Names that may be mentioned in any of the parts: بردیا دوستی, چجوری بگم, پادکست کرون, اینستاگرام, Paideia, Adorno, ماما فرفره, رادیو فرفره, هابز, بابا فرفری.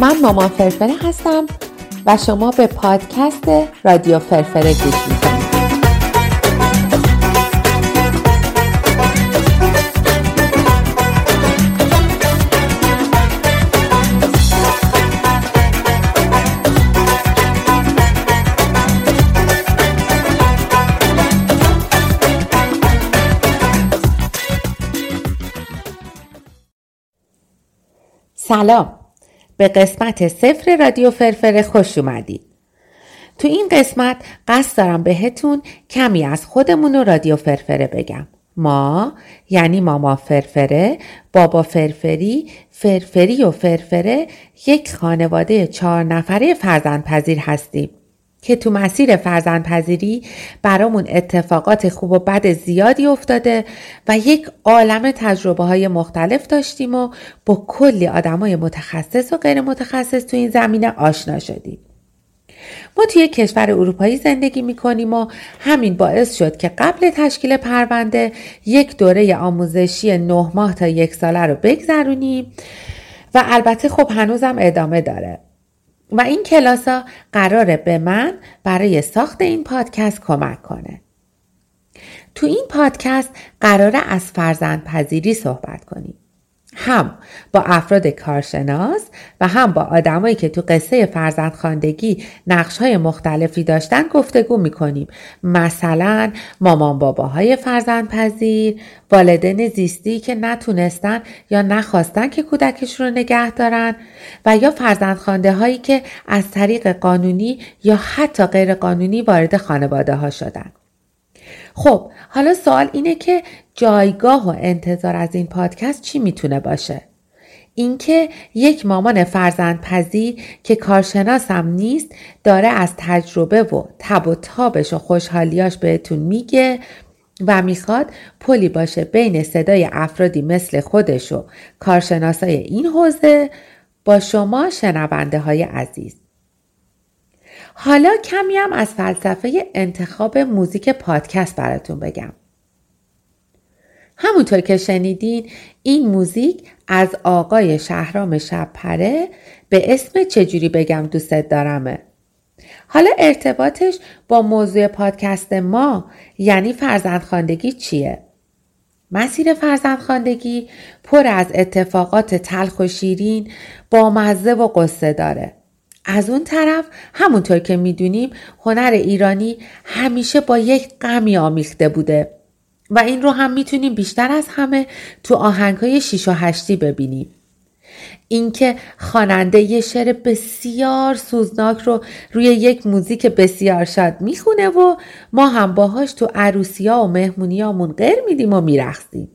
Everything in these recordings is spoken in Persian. من ماما فرفره هستم و شما به پادکست رادیو فرفره گوش می‌کنید. سلام، به قسمت 0 رادیو فرفره خوش اومدید. تو این قسمت قصد دارم بهتون کمی از خودمون و رادیو فرفره بگم. ما یعنی ماما فرفره، بابا فرفری، فرفری و فرفره یک خانواده 4 نفره فرزندپذیر هستیم که تو مسیر فرزندپذیری برامون اتفاقات خوب و بد زیادی افتاده و یک عالمه تجربه های مختلف داشتیم و با کلی آدمای متخصص و غیر متخصص تو این زمینه آشنا شدیم. ما توی کشور اروپایی زندگی میکنیم و همین باعث شد که قبل تشکیل پرونده یک دوره آموزشی 9 ماه تا 1 ساله رو بگذرونیم و البته خب هنوزم ادامه داره. و این کلاسا قراره به من برای ساخت این پادکست کمک کنه. تو این پادکست قراره از فرزندپذیری صحبت کنیم. هم با افراد کارشناس و هم با آدمایی که تو قصه فرزندخواندگی نقش‌های مختلفی داشتن گفتگو می‌کنیم. مثلا مامان باباهای فرزندپذیر، والدین زیستی که نتونستن یا نخواستن که کودکشون رو نگه دارن و یا فرزندخوانده‌هایی که از طریق قانونی یا حتی غیر قانونی وارد خانواده‌ها شدن. خب حالا سوال اینه که جایگاه و انتظار از این پادکست چی میتونه باشه؟ اینکه یک مامان فرزندپذیر که کارشناس هم نیست داره از تجربه و تب و تابش و خوشحالیاش بهتون میگه و میخواد پلی باشه بین صدای افرادی مثل خودش و کارشناسای این حوزه با شما شنونده های عزیز. حالا کمی هم از فلسفه انتخاب موزیک پادکست براتون بگم. همونطور که شنیدین این موزیک از آقای شهرام شب‌پره به اسم چجوری بگم دوستت دارمه. حالا ارتباطش با موضوع پادکست ما یعنی فرزندخواندگی چیه؟ مسیر فرزندخواندگی پر از اتفاقات تلخ و شیرین با مزه و قصه داره. از اون طرف همونطور که میدونیم هنر ایرانی همیشه با یک غمی آمیخته بوده و این رو هم میتونیم بیشتر از همه تو آهنگ‌های 6 و 8 ببینیم. اینکه خواننده یه شعر بسیار سوزناک رو روی یک موزیک بسیار شاد میخونه و ما هم باهاش تو عروسی‌ها و مهمونیامون غر میدیم و میرقصیم.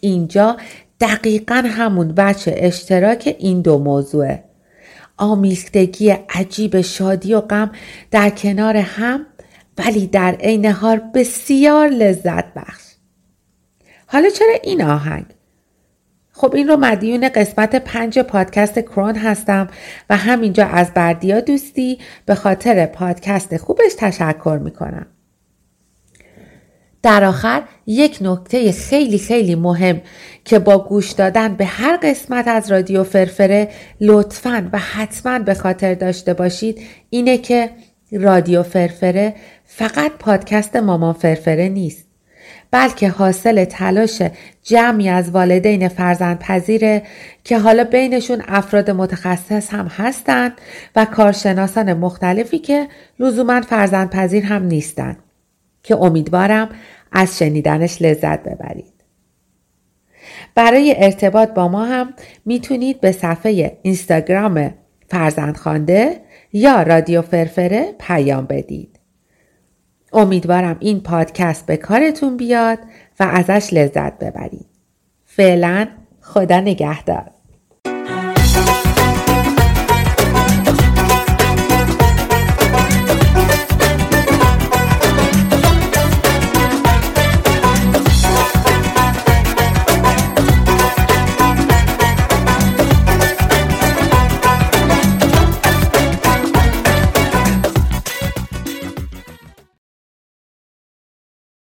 اینجا دقیقاً همون بچه اشتراک این دو موضوعه. آمیختگی عجیب شادی و غم در کنار هم، ولی در عین حال بسیار لذت بخش. حالا چرا این آهنگ؟ خب این رو مدیون قسمت 5 پادکست کرون هستم و همینجا از بردیا دوستی به خاطر پادکست خوبش تشکر میکنم. در آخر یک نکته خیلی خیلی مهم که با گوش دادن به هر قسمت از رادیو فرفره لطفاً و حتماً به خاطر داشته باشید اینه که رادیو فرفره فقط پادکست مامان فرفره نیست، بلکه حاصل تلاش جمعی از والدین فرزندپذیره که حالا بینشون افراد متخصص هم هستن و کارشناسان مختلفی که لزوماً فرزندپذیر هم نیستن، که امیدوارم از شنیدنش لذت ببرید. برای ارتباط با ما هم میتونید به صفحه اینستاگرام فرزندخوانده یا رادیو فرفره پیام بدید. امیدوارم این پادکست به کارتون بیاد و ازش لذت ببرید. فعلا خدا نگهدار.